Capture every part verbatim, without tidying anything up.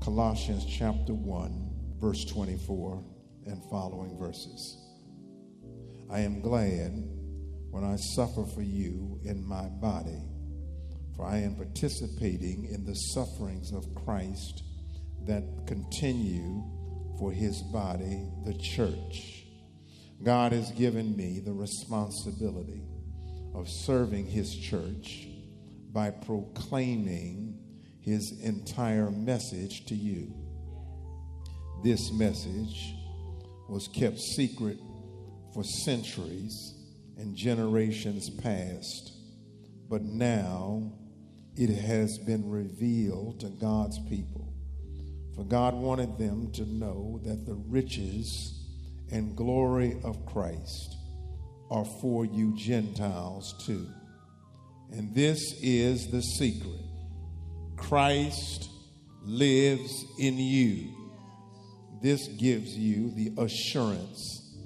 Colossians chapter one, verse twenty-four and following verses. I am glad when I suffer for you in my body, for I am participating in the sufferings of Christ that continue for his body, the church. God has given me the responsibility of serving his church by proclaiming his entire message to you. This message was kept secret for centuries and generations past, but now it has been revealed to God's people. For God wanted them to know that the riches and glory of Christ are for you Gentiles too. And this is the secret. Christ lives in you. This gives you the assurance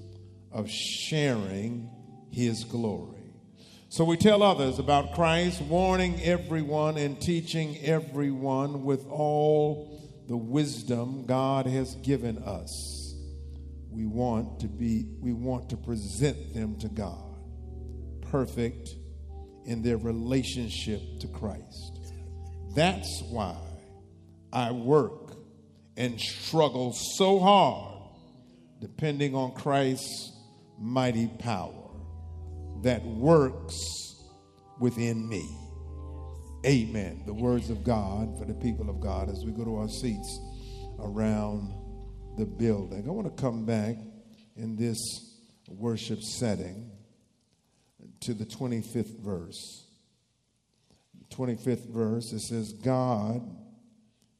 of sharing his glory. So we tell others about Christ, warning everyone and teaching everyone with all the wisdom God has given us. We want to be, we want to present them to God, perfect in their relationship to Christ. That's why I work and struggle so hard, depending on Christ's mighty power that works within me. Amen. The words of God for the people of God as we go to our seats around the building. I want to come back in this worship setting to the twenty-fifth verse. twenty-fifth verse, it says, God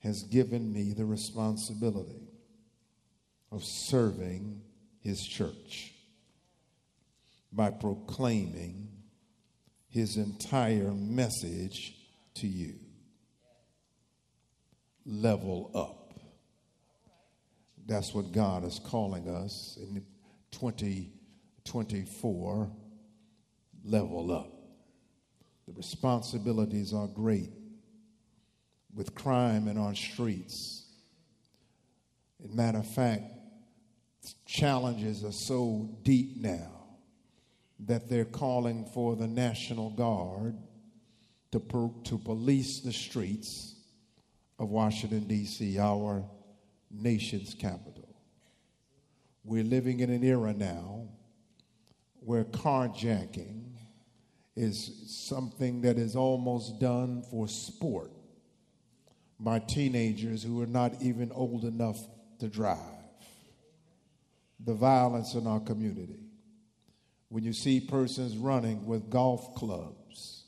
has given me the responsibility of serving his church by proclaiming his entire message to you. Level up. That's what God is calling us in twenty twenty-four. Level up. The responsibilities are great with crime in our streets. As a matter of fact, challenges are so deep now that they're calling for the National Guard to, per- to police the streets of Washington, D C, our nation's capital. We're living in an era now where carjacking is something that is almost done for sport by teenagers who are not even old enough to drive. The violence in our community. When you see persons running with golf clubs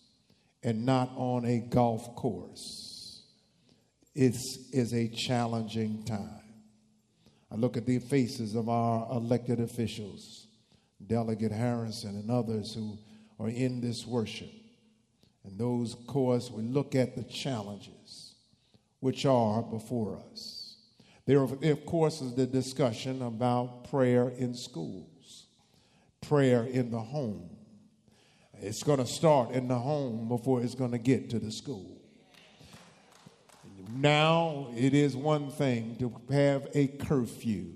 and not on a golf course, it is a challenging time. I look at the faces of our elected officials, Delegate Harrison and others who or in this worship. And those, of course, we look at the challenges which are before us. There, of course, is the discussion about prayer in schools, prayer in the home. It's going to start in the home before it's going to get to the school. Now, it is one thing to have a curfew,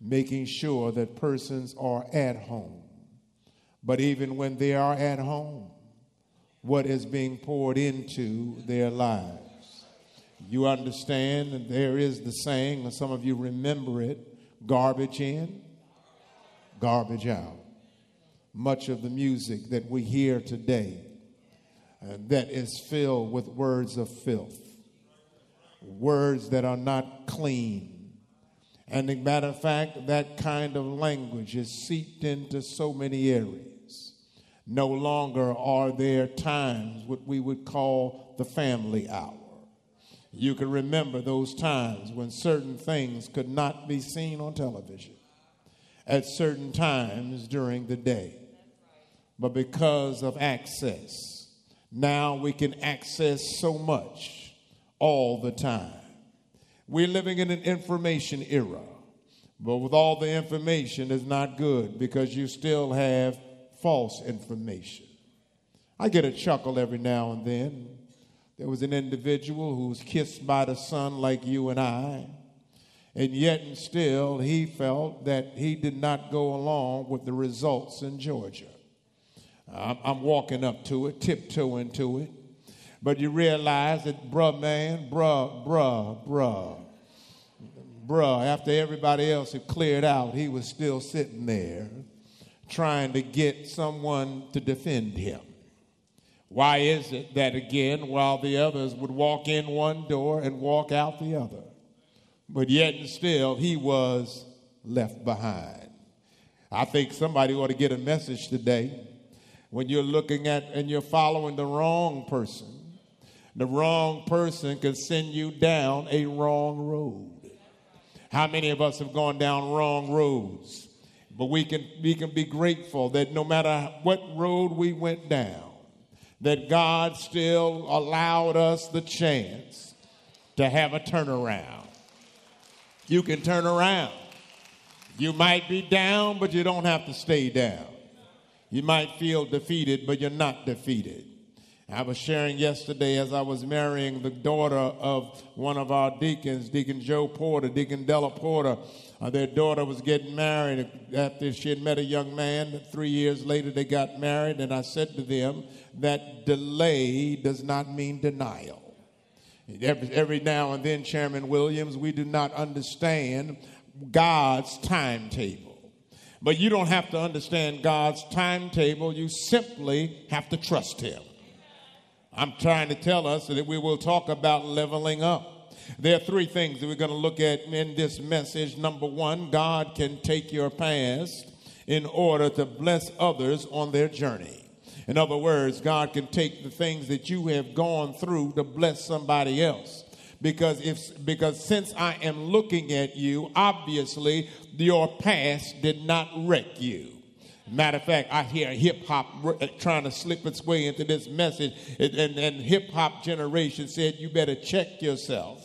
making sure that persons are at home. But even when they are at home, what is being poured into their lives? You understand that there is the saying, and some of you remember it, garbage in, garbage out. Much of the music that we hear today uh, that is filled with words of filth, words that are not clean. And as a matter of fact, that kind of language is seeped into so many areas. No longer are there times what we would call the family hour. You can remember those times when certain things could not be seen on television at certain times during the day. But because of access, now we can access so much all the time. We're living in an information era, but with all the information is not good because you still have false information. I get a chuckle every now and then. There was an individual who was kissed by the sun like you and I, and yet and still he felt that he did not go along with the results in Georgia. I'm, I'm walking up to it, tiptoeing to it, but you realize that bruh man, bruh, bruh, bruh, bruh, after everybody else had cleared out, he was still sitting there trying to get someone to defend him. Why is it that, again, while the others would walk in one door and walk out the other, but yet and still he was left behind? I think somebody ought to get a message today. When you're looking at and you're following the wrong person, the wrong person can send you down a wrong road. How many of us have gone down wrong roads? But we can, we can be grateful that no matter what road we went down, that God still allowed us the chance to have a turnaround. You can turn around. You might be down, but you don't have to stay down. You might feel defeated, but you're not defeated. I was sharing yesterday as I was marrying the daughter of one of our deacons, Deacon Joe Porter, Deacon Della Porter. Uh, their daughter was getting married after she had met a young man. Three years later, they got married, and I said to them that delay does not mean denial. Every, every now and then, Chairman Williams, we do not understand God's timetable. But you don't have to understand God's timetable. You simply have to trust him. I'm trying to tell us that we will talk about leveling up. There are three things that we're going to look at in this message. Number one, God can take your past in order to bless others on their journey. In other words, God can take the things that you have gone through to bless somebody else. Because if because since I am looking at you, obviously your past did not wreck you. Matter of fact, I hear hip-hop trying to slip its way into this message, and, and, and hip-hop generation said you better check yourself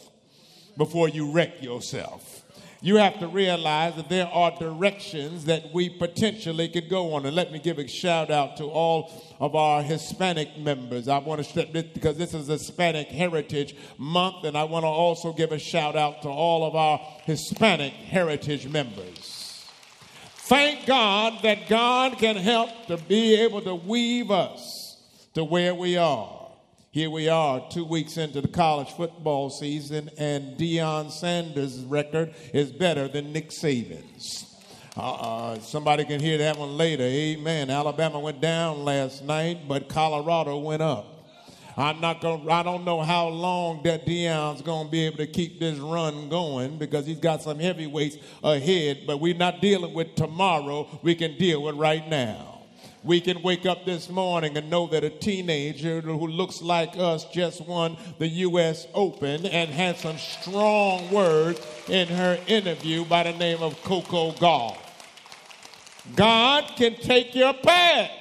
before you wreck yourself. You have to realize that there are directions that we potentially could go on. And let me give a shout out to all of our Hispanic members. I want to step this because this is Hispanic Heritage Month, and I want to also give a shout out to all of our Hispanic Heritage members. Thank God that God can help to be able to weave us to where we are. Here we are two weeks into the college football season, and Deion Sanders' record is better than Nick Saban's. Uh, somebody can hear that one later. Amen. Alabama went down last night, but Colorado went up. I'm not gonna, I don't know how long that Deion's going to be able to keep this run going because he's got some heavyweights ahead, but we're not dealing with tomorrow. We can deal with right now. We can wake up this morning and know that a teenager who looks like us just won the U S Open and had some strong words in her interview by the name of Coco Gauff. God can take your past.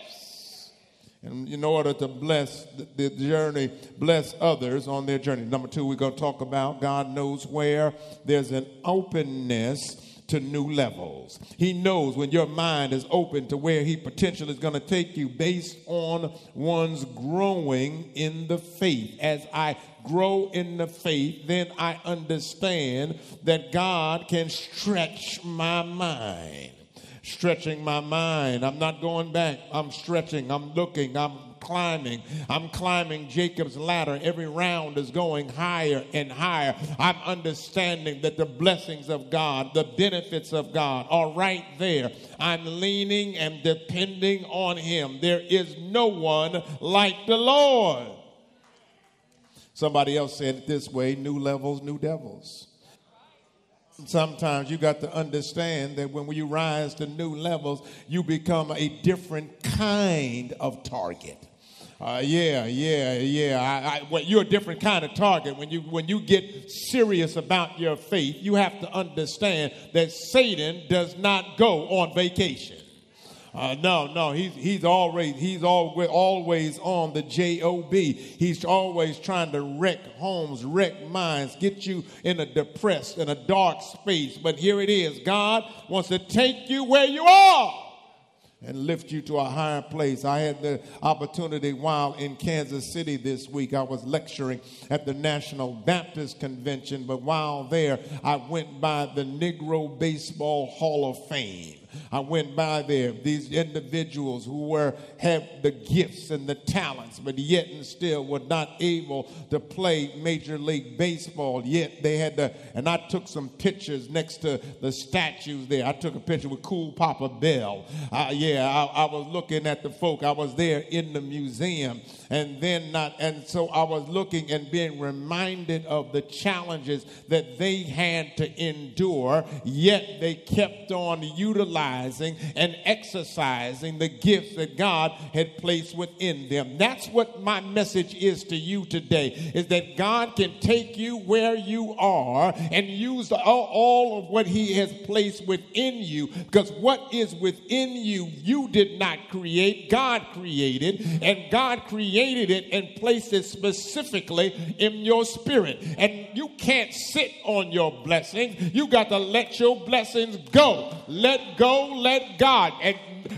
And in order to bless the journey, bless others on their journey. Number two, we're going to talk about God knows where there's an openness to new levels. He knows when your mind is open to where he potentially is going to take you based on one's growing in the faith. As I grow in the faith, then I understand that God can stretch my mind. Stretching my mind. I'm not going back. I'm stretching. I'm looking. I'm climbing. I'm climbing Jacob's ladder. Every round is going higher and higher. I'm understanding that the blessings of God, the benefits of God are right there. I'm leaning and depending on him. There is no one like the Lord. Somebody else said it this way, new levels, new devils. sometimes you got to understand that when you rise to new levels, you become a different kind of target. Uh, yeah, yeah, yeah. I, I, well, you're a different kind of target. When you when you get serious about your faith, you have to understand that Satan does not go on vacation. Uh, no, no, he's he's always he's always always on the job. He's always trying to wreck homes, wreck minds, get you in a depressed, in a dark space. But here it is: God wants to take you where you are and lift you to a higher place. I had the opportunity while in Kansas City this week. I was lecturing at the National Baptist Convention, but while there, I went by the Negro Baseball Hall of Fame. I went by there. These individuals who were had the gifts and the talents, but yet and still were not able to play Major League Baseball. Yet they had to, and I took some pictures next to the statues there. I took a picture with Cool Papa Bell. Uh, yeah, I, I was looking at the folk. I was there in the museum, and then not. And so I was looking and being reminded of the challenges that they had to endure. Yet they kept on utilizing and exercising the gifts that God had placed within them. That's what my message is to you today, is that God can take you where you are and use all, all of what he has placed within you, because what is within you, you did not create. God created, and God created it and placed it specifically in your spirit. And you can't sit on your blessings. You got to let your blessings go. Let go. Let God, and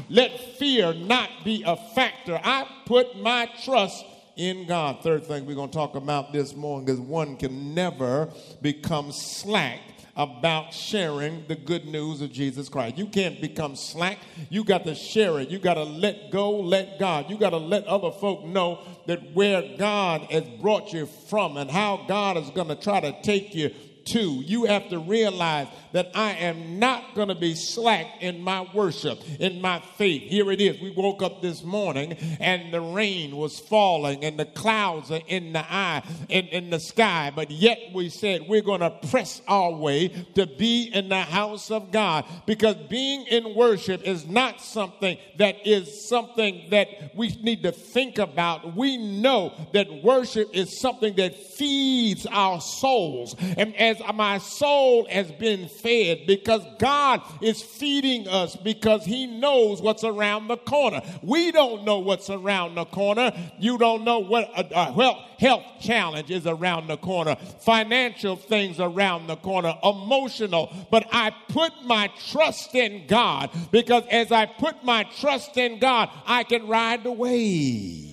let fear not be a factor. I put my trust in God. Third thing we're going to talk about this morning is one can never become slack about sharing the good news of Jesus Christ. You can't become slack. You got to share it. You got to let go, let God. You got to let other folk know that where God has brought you from and how God is going to try to take you Two, you have to realize that I am not going to be slack in my worship, in my faith. Here it is. We woke up this morning and the rain was falling and the clouds are in the eye, in, in the sky. But yet we said we're going to press our way to be in the house of God, because being in worship is not something that is something that we need to think about. We know that worship is something that feeds our souls. And as my soul has been fed, because God is feeding us, because he knows what's around the corner. We don't know what's around the corner. You don't know what a, a health, health challenge is around the corner, financial things around the corner, emotional. But I put my trust in God, because as I put my trust in God, I can ride the wave.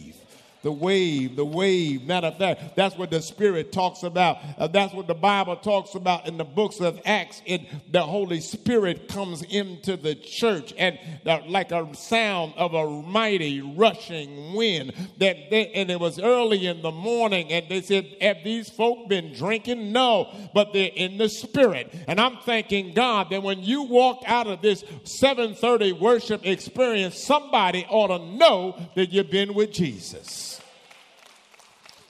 The wave, the wave. Matter of fact, that's what the Spirit talks about. Uh, that's what the Bible talks about in the books of Acts. It, the Holy Spirit comes into the church, and uh, like a sound of a mighty rushing wind. That they, and it was early in the morning, and they said, have these folk been drinking? No, but they're in the Spirit. And I'm thanking God that when you walk out of this seven thirty worship experience, somebody ought to know that you've been with Jesus.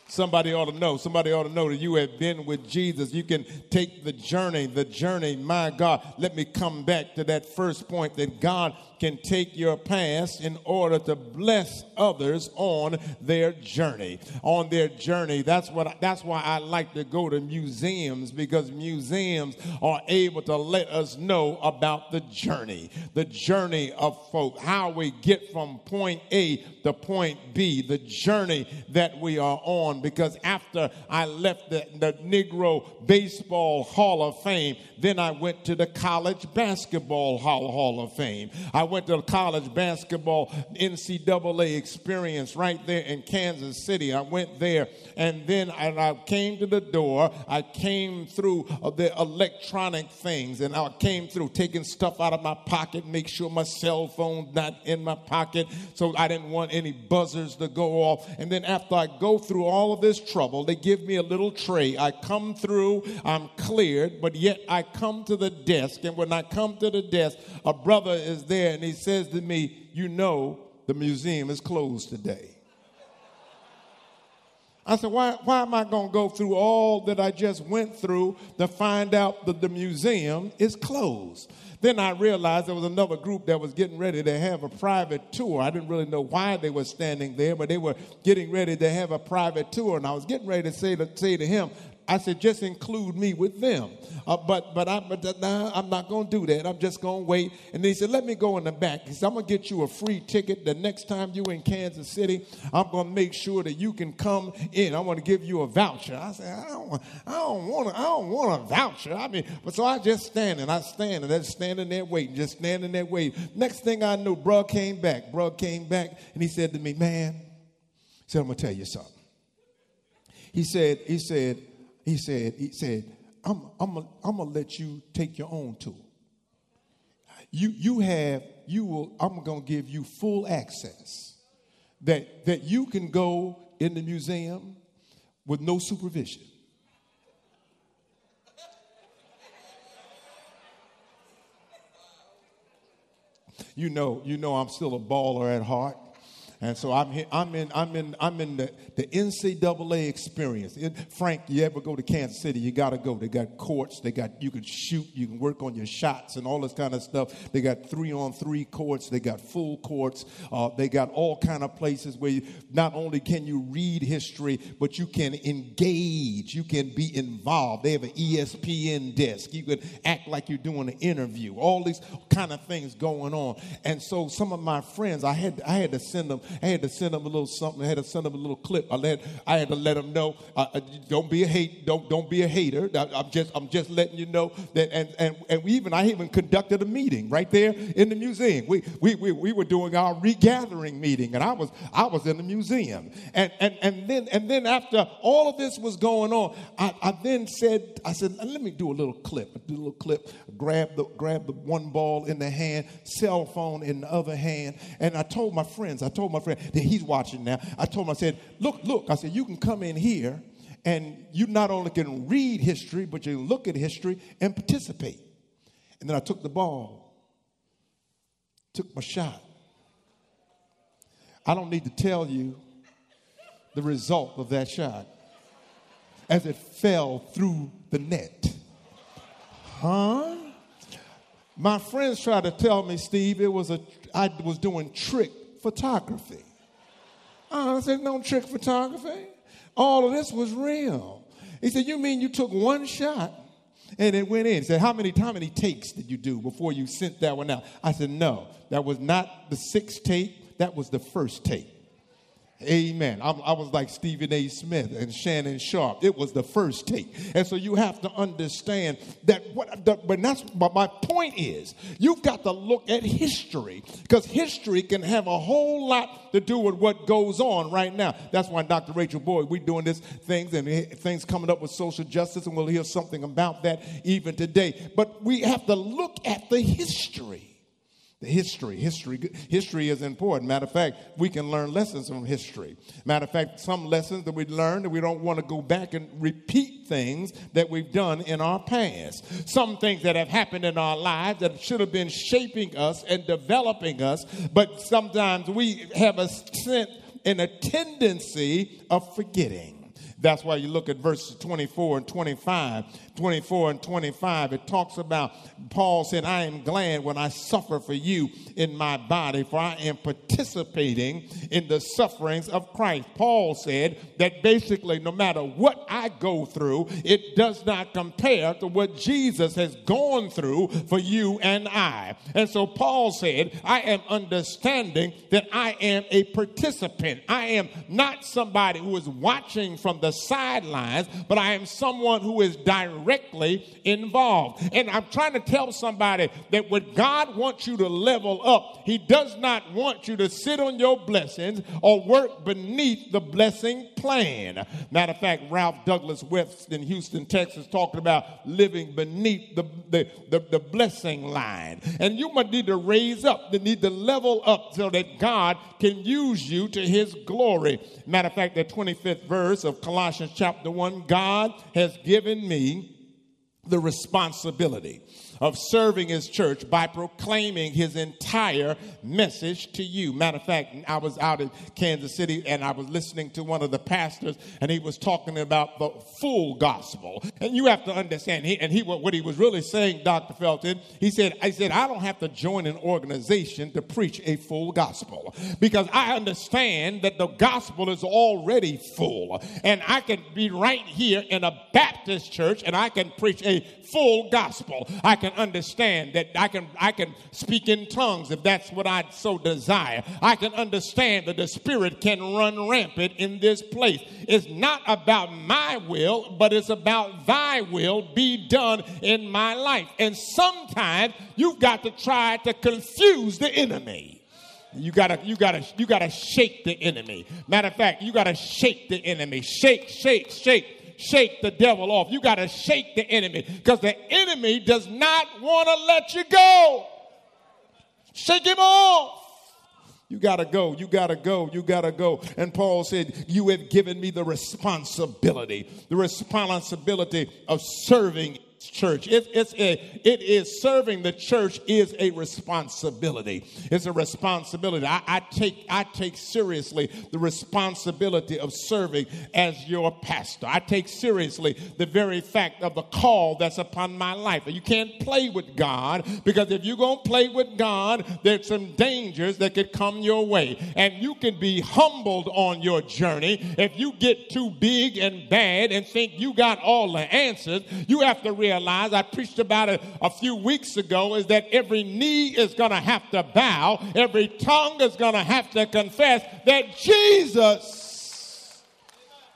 Somebody ought to know. Somebody ought to know that you have been with Jesus. You can take the journey, the journey, my God. Let me come back to that first point, that God can take your past in order to bless others on their journey. On their journey. That's what. That's why I like to go to museums, because museums are able to let us know about the journey. The journey of folk. How we get from point A to point B. The journey that we are on. Because after I left the, the Negro Baseball Hall of Fame, then I went to the College Basketball Hall, Hall of Fame. I I went to the college basketball N C double A experience right there in Kansas City. I went there, and then I, I came to the door. I came through the electronic things, and I came through taking stuff out of my pocket, make sure my cell phone's not in my pocket, so I didn't want any buzzers to go off. And then after I go through all of this trouble, they give me a little tray. I come through, I'm cleared, but yet I come to the desk, and when I come to the desk, a brother is there, and he says to me, you know, the museum is closed today. I said, why, why am I going to go through all that I just went through to find out that the museum is closed? Then I realized there was another group that was getting ready to have a private tour. I didn't really know why they were standing there, but they were getting ready to have a private tour. And I was getting ready to say to, say to him, I said, just include me with them. Uh, but but, I, but nah, I'm not going to do that. I'm just going to wait. And he said, let me go in the back. He said, I'm going to get you a free ticket. The next time you're in Kansas City, I'm going to make sure that you can come in. I want to give you a voucher. I said, I don't, I don't want I don't want a voucher. I mean, but so I just stand and I stand and I'm standing there waiting, just standing there waiting. Next thing I knew, bruh came back. Bruh came back and he said to me, man, he said, I'm going to tell you something. He said, he said, He said, he said, I'm I'm a, I'm gonna let you take your own tour. You you have you will I'm gonna give you full access that that you can go in the museum with no supervision. You know, you know I'm still a baller at heart. And so I'm here, I'm in I'm in I'm in the, the N C double A experience. It, Frank, you ever go to Kansas City? You gotta go. They got courts. They got you can shoot. You can work on your shots and all this kind of stuff. They got three on three courts. They got full courts. Uh, they got all kind of places where you, not only can you read history, but you can engage. You can be involved. They have an E S P N desk. You can act like you're doing an interview. All these kind of things going on. And so some of my friends, I had I had to send them. I had to send them a little something. I had to send them a little clip. I let, I had to let them know. Uh, uh, don't be a hate. Don't don't be a hater. I, I'm just I'm just letting you know that. And, and and we even I even conducted a meeting right there in the museum. We we we, we were doing our regathering meeting, and I was I was in the museum. And and, and then and then after all of this was going on, I, I then said I said let me do a little clip. I do a little clip. Grab the grab the one ball in the hand, cell phone in the other hand, and I told my friends. I told my My friend that he's watching now. I told him, I said, look, look, I said, you can come in here and you not only can read history, but you can look at history and participate. And then I took the ball, took my shot. I don't need to tell you the result of that shot as it fell through the net. Huh? My friends tried to tell me, Steve, it was a I was doing trick photography. I said, no trick photography. All of this was real. He said, you mean you took one shot and it went in? He said, how many, how many takes did you do before you sent that one out? I said, no, that was not the sixth take. That was the first take. Amen. I, I was like Stephen A. Smith and Shannon Sharp. It was the first take. And so you have to understand that what, the, but that's, but my point is, you've got to look at history because history can have a whole lot to do with what goes on right now. That's why Doctor Rachel Boyd, we're doing this things and things coming up with social justice, and we'll hear something about that even today. But we have to look at the history. The history, history, history is important. Matter of fact, we can learn lessons from history. Matter of fact, some lessons that we learned that we don't want to go back and repeat things that we've done in our past. Some things that have happened in our lives that should have been shaping us and developing us, but sometimes we have a sense and a tendency of forgetting. That's why you look at verses twenty-four and twenty-five. twenty-four and twenty-five, it talks about Paul said, I am glad when I suffer for you in my body, for I am participating in the sufferings of Christ. Paul said that basically no matter what I go through, it does not compare to what Jesus has gone through for you and I. And so Paul said, I am understanding that I am a participant. I am not somebody who is watching from the sidelines, but I am someone who is directly involved. And I'm trying to tell somebody that when God wants you to level up, he does not want you to sit on your blessings or work beneath the blessing plan. Matter of fact, Ralph Douglas West in Houston, Texas, talked about living beneath the, the, the, the blessing line. And you might need to raise up, you need to level up so that God can use you to his glory. Matter of fact, the twenty-fifth verse of Colossians chapter one, God has given me the responsibility of serving his church by proclaiming his entire message to you. Matter of fact, I was out in Kansas City and I was listening to one of the pastors and he was talking about the full gospel. And you have to understand, he, and he what he was really saying, Doctor Felton, he said, I said, I don't have to join an organization to preach a full gospel because I understand that the gospel is already full and I can be right here in a Baptist church and I can preach a full gospel. I can understand that I can I can speak in tongues if that's what I so desire. I can understand that the Spirit can run rampant in this place. It's not about my will, but it's about thy will be done in my life. And sometimes you've got to try to confuse the enemy. You gotta, you gotta, you gotta shake the enemy. Matter of fact, you gotta shake the enemy. Shake, shake, shake. Shake the devil off. You got to shake the enemy because the enemy does not want to let you go. Shake him off. You got to go. You got to go. You got to go. And Paul said, you have given me the responsibility, the responsibility of serving church. It, it's a, it is serving the church is a responsibility. It's a responsibility. I, I take I take seriously the responsibility of serving as your pastor. I take seriously the very fact of the call that's upon my life. You can't play with God because if you're going to play with God, there's some dangers that could come your way. And you can be humbled on your journey. If you get too big and bad and think you got all the answers, you have to realize I preached about it a few weeks ago, is that every knee is going to have to bow, every tongue is going to have to confess that Jesus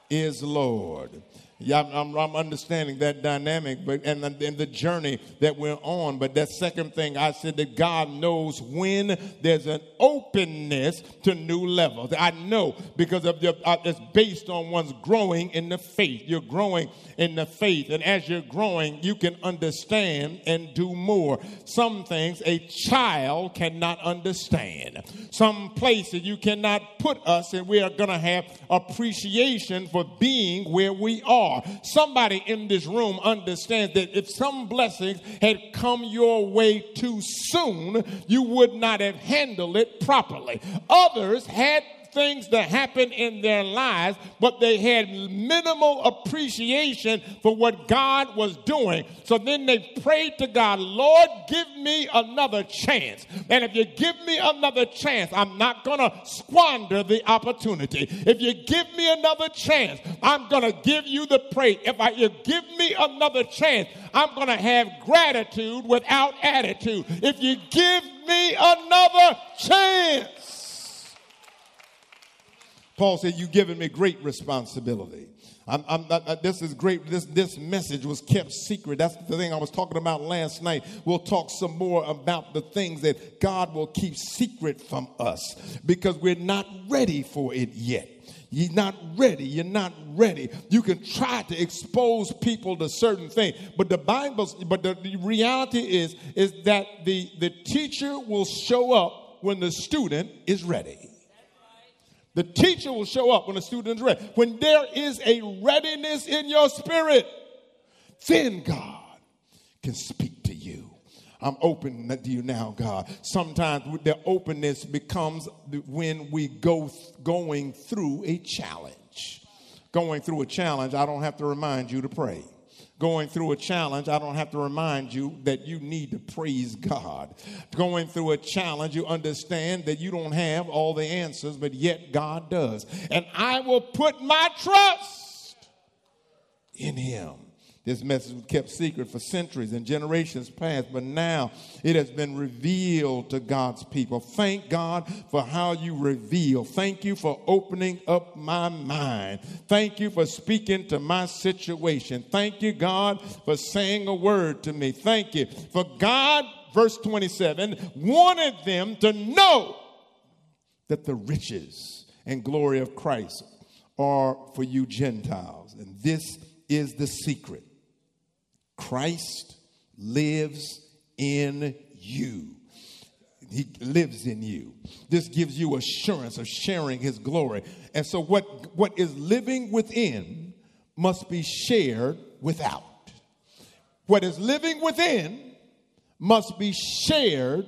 is Lord. Yeah, I'm, I'm understanding that dynamic but and the, and the journey that we're on. But that second thing, I said that God knows when there's an openness to new levels. I know because of the, uh, it's based on one's growing in the faith. You're growing in the faith. And as you're growing, you can understand and do more. Some things a child cannot understand. Some places you cannot put us, and we are going to have appreciation for being where we are. Somebody in this room understands that if some blessings had come your way too soon, you would not have handled it properly. Others had things that happen in their lives, but they had minimal appreciation for what God was doing. So then they prayed to God, Lord, give me another chance. And if you give me another chance, I'm not going to squander the opportunity. If you give me another chance, I'm going to give you the praise. If I, you give me another chance, I'm going to have gratitude without attitude. If you give me another chance. Paul said, you've given me great responsibility. I'm, I'm, I, this is great. This this message was kept secret. That's the thing I was talking about last night. We'll talk some more about the things that God will keep secret from us because we're not ready for it yet. You're not ready. You're not ready. You can try to expose people to certain things, but the Bible, but the, the reality is, is that the, the teacher will show up when the student is ready. The teacher will show up when the student is ready. When there is a readiness in your spirit, then God can speak to you. I'm open to you now, God. Sometimes the openness becomes when we go going through a challenge. Going through a challenge, I don't have to remind you to pray. Going through a challenge, I don't have to remind you that you need to praise God. Going through a challenge, you understand that you don't have all the answers, but yet God does. And I will put my trust in him. This message was kept secret for centuries and generations past, but now it has been revealed to God's people. Thank God for how you reveal. Thank you for opening up my mind. Thank you for speaking to my situation. Thank you, God, for saying a word to me. Thank you. For God, verse twenty-seven, wanted them to know that the riches and glory of Christ are for you Gentiles. And this is the secret. Christ lives in you. He lives in you. This gives you assurance of sharing his glory. And so what, what is living within must be shared without. what is living within must be shared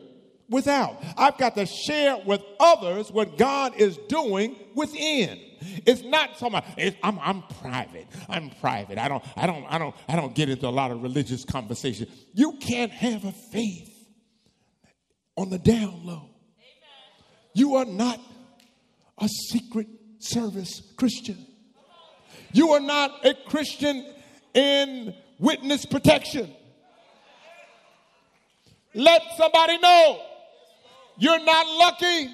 without. I've got to share with others what God is doing within. It's not so much. It's, I'm, I'm private. I'm private. I don't. I don't. I don't. I don't get into a lot of religious conversation. You can't have a faith on the down low. Amen. You are not a secret service Christian. You are not a Christian in witness protection. Let somebody know you're not lucky,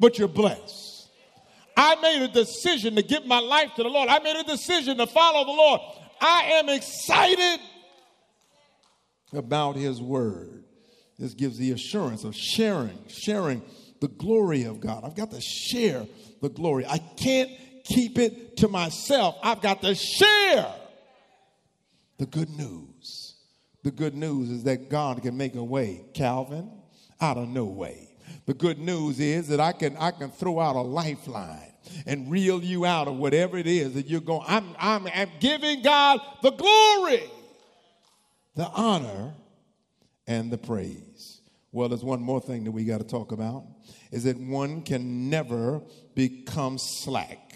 but you're blessed. I made a decision to give my life to the Lord. I made a decision to follow the Lord. I am excited about His word. This gives the assurance of sharing, sharing the glory of God. I've got to share the glory. I can't keep it to myself. I've got to share the good news. The good news is that God can make a way, Calvin, out of no way. The good news is that I can I can throw out a lifeline and reel you out of whatever it is that you're going. I'm, I'm, I'm giving God the glory, the honor, and the praise. Well, there's one more thing that we got to talk about, is that one can never become slack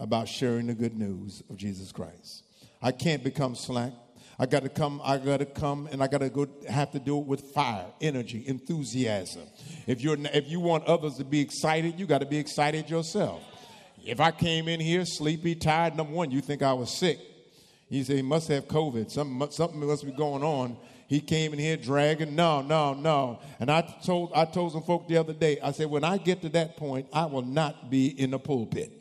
about sharing the good news of Jesus Christ. I can't become slack. I got to come, I got to come, and I got to go have to do it with fire, energy, enthusiasm. If you're, if you want others to be excited, you got to be excited yourself. If I came in here sleepy, tired, number one, you think I was sick. You say, he must have COVID. Something, something must be going on. He came in here dragging, no, no, no. And I told, I told some folk the other day, I said, when I get to that point, I will not be in the pulpit.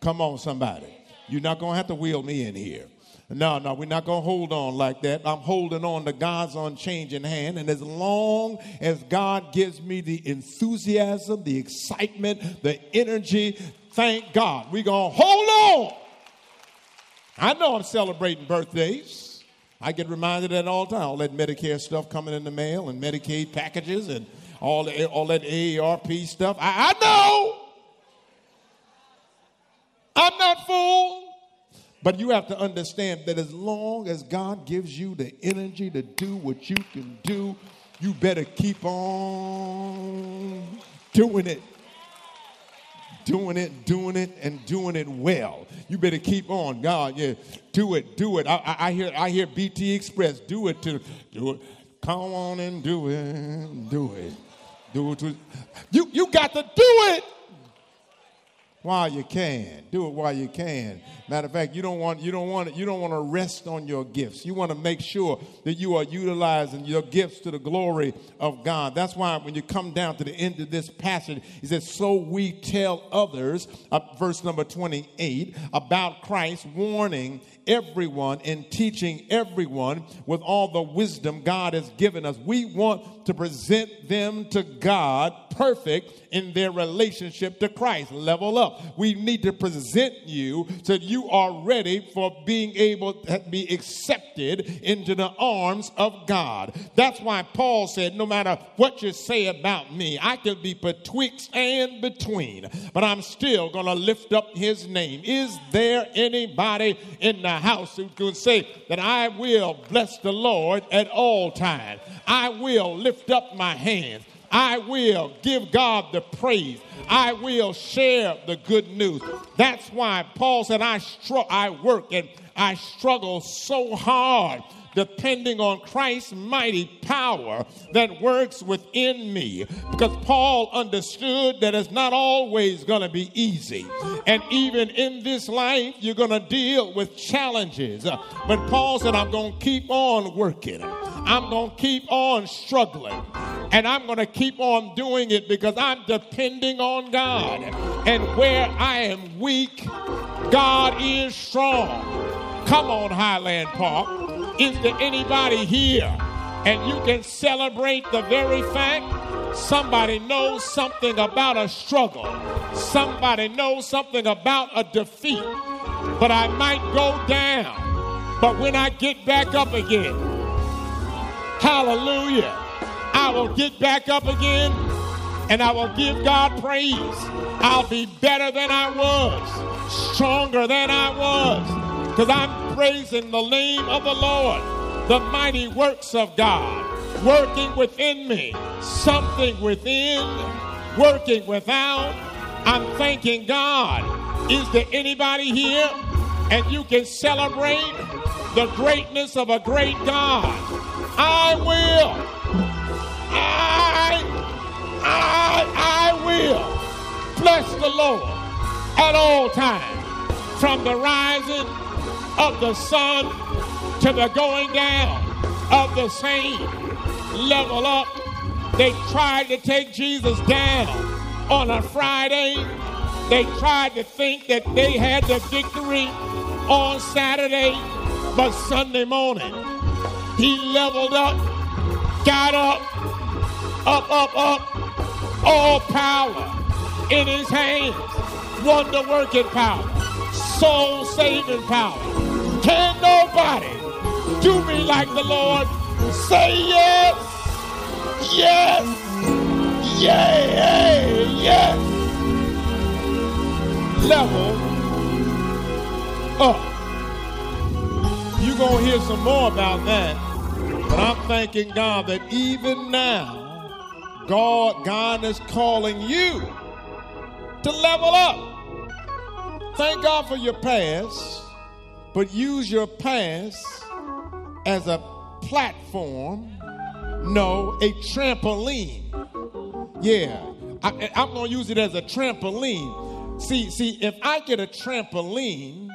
Come on, somebody. You're not going to have to wheel me in here. No, no, we're not going to hold on like that. I'm holding on to God's unchanging hand. And as long as God gives me the enthusiasm, the excitement, the energy, thank God. We're going to hold on. I know I'm celebrating birthdays. I get reminded of that all the time. All that Medicare stuff coming in the mail and Medicaid packages and all, the, all that A A R P stuff. I, I know. I'm not fooled. But you have to understand that as long as God gives you the energy to do what you can do, you better keep on doing it. Doing it, doing it, and doing it well. You better keep on, God. Yeah, do it, do it. I, I, I hear, I hear B T Express. Do it to, do it. Come on and do it, do it, do it. To, you, you got to do it. While you can, do it while you can. Matter of fact, you don't want you don't want you don't want to rest on your gifts. You want to make sure that you are utilizing your gifts to the glory of God. That's why when you come down to the end of this passage, he says, "So we tell others," uh, verse number twenty-eight, about Christ, warning everyone and teaching everyone with all the wisdom God has given us. We want to present them to God perfect in their relationship to Christ. Level up. We need to present you so that you are ready for being able to be accepted into the arms of God. That's why Paul said, no matter what you say about me, I can be betwixt and between, but I'm still going to lift up his name. Is there anybody in the house who can say that I will bless the Lord at all times? I will lift up my hands. I will give God the praise. I will share the good news. That's why Paul said, I str- I work and I struggle so hard, depending on Christ's mighty power that works within me. Because Paul understood that it's not always going to be easy. And even in this life, you're going to deal with challenges. But Paul said, I'm going to keep on working. I'm going to keep on struggling. And I'm going to keep on doing it because I'm depending on God. And where I am weak, God is strong. Come on, Highland Park. Is there anybody here? And you can celebrate the very fact somebody knows something about a struggle. Somebody knows something about a defeat. But I might go down. But when I get back up again, hallelujah, I will get back up again and I will give God praise. I'll be better than I was, stronger than I was, because I'm praising the name of the Lord. the mighty works of God working within me, something within, working without. I'm thanking God. Is there anybody here and you can celebrate the greatness of a great God? I will. I, I, I will bless the Lord at all times, from the rising of the sun to the going down of the same. Level up. They tried to take Jesus down on a Friday. They tried to think that they had the victory on Saturday, but Sunday morning, he leveled up, got up, up, up, up, all power in his hands, wonder-working power, soul-saving power. Can nobody do me like the Lord? Say yes, yes, yay, yes. Level up. You're going to hear some more about that, but I'm thanking God that even now, God, God is calling you to level up. Thank God for your past, but use your past as a platform, no, a trampoline. Yeah, I, I'm going to use it as a trampoline. See, see, if I get a trampoline,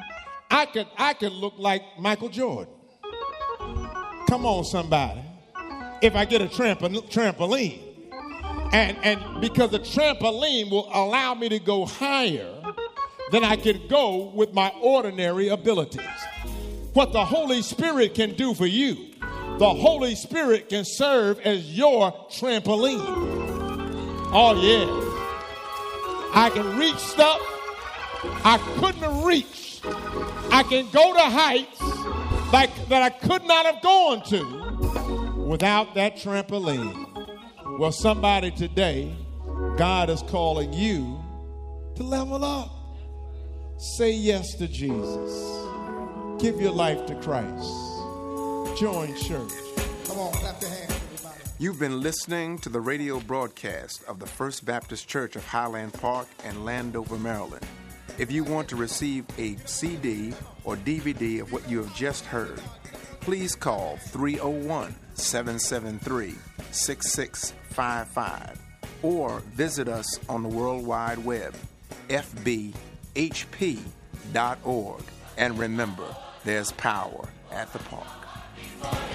I could, I could look like Michael Jordan. Come on, somebody. If I get a trampo- trampoline, and and because the trampoline will allow me to go higher than I could go with my ordinary abilities. What the Holy Spirit can do for you, the Holy Spirit can serve as your trampoline. Oh, yeah. I can reach stuff I couldn't have reached. I can go to heights like that I could not have gone to without that trampoline. Well, somebody today, God is calling you to level up. Say yes to Jesus. Give your life to Christ. Join church. Come on, clap your hands, everybody. You've been listening to the radio broadcast of the First Baptist Church of Highland Park and Landover, Maryland. If you want to receive a C D or D V D of what you have just heard, please call three oh one, seven seven three, six six five five or visit us on the World Wide Web, f b h p dot org. And remember, there's power at the park.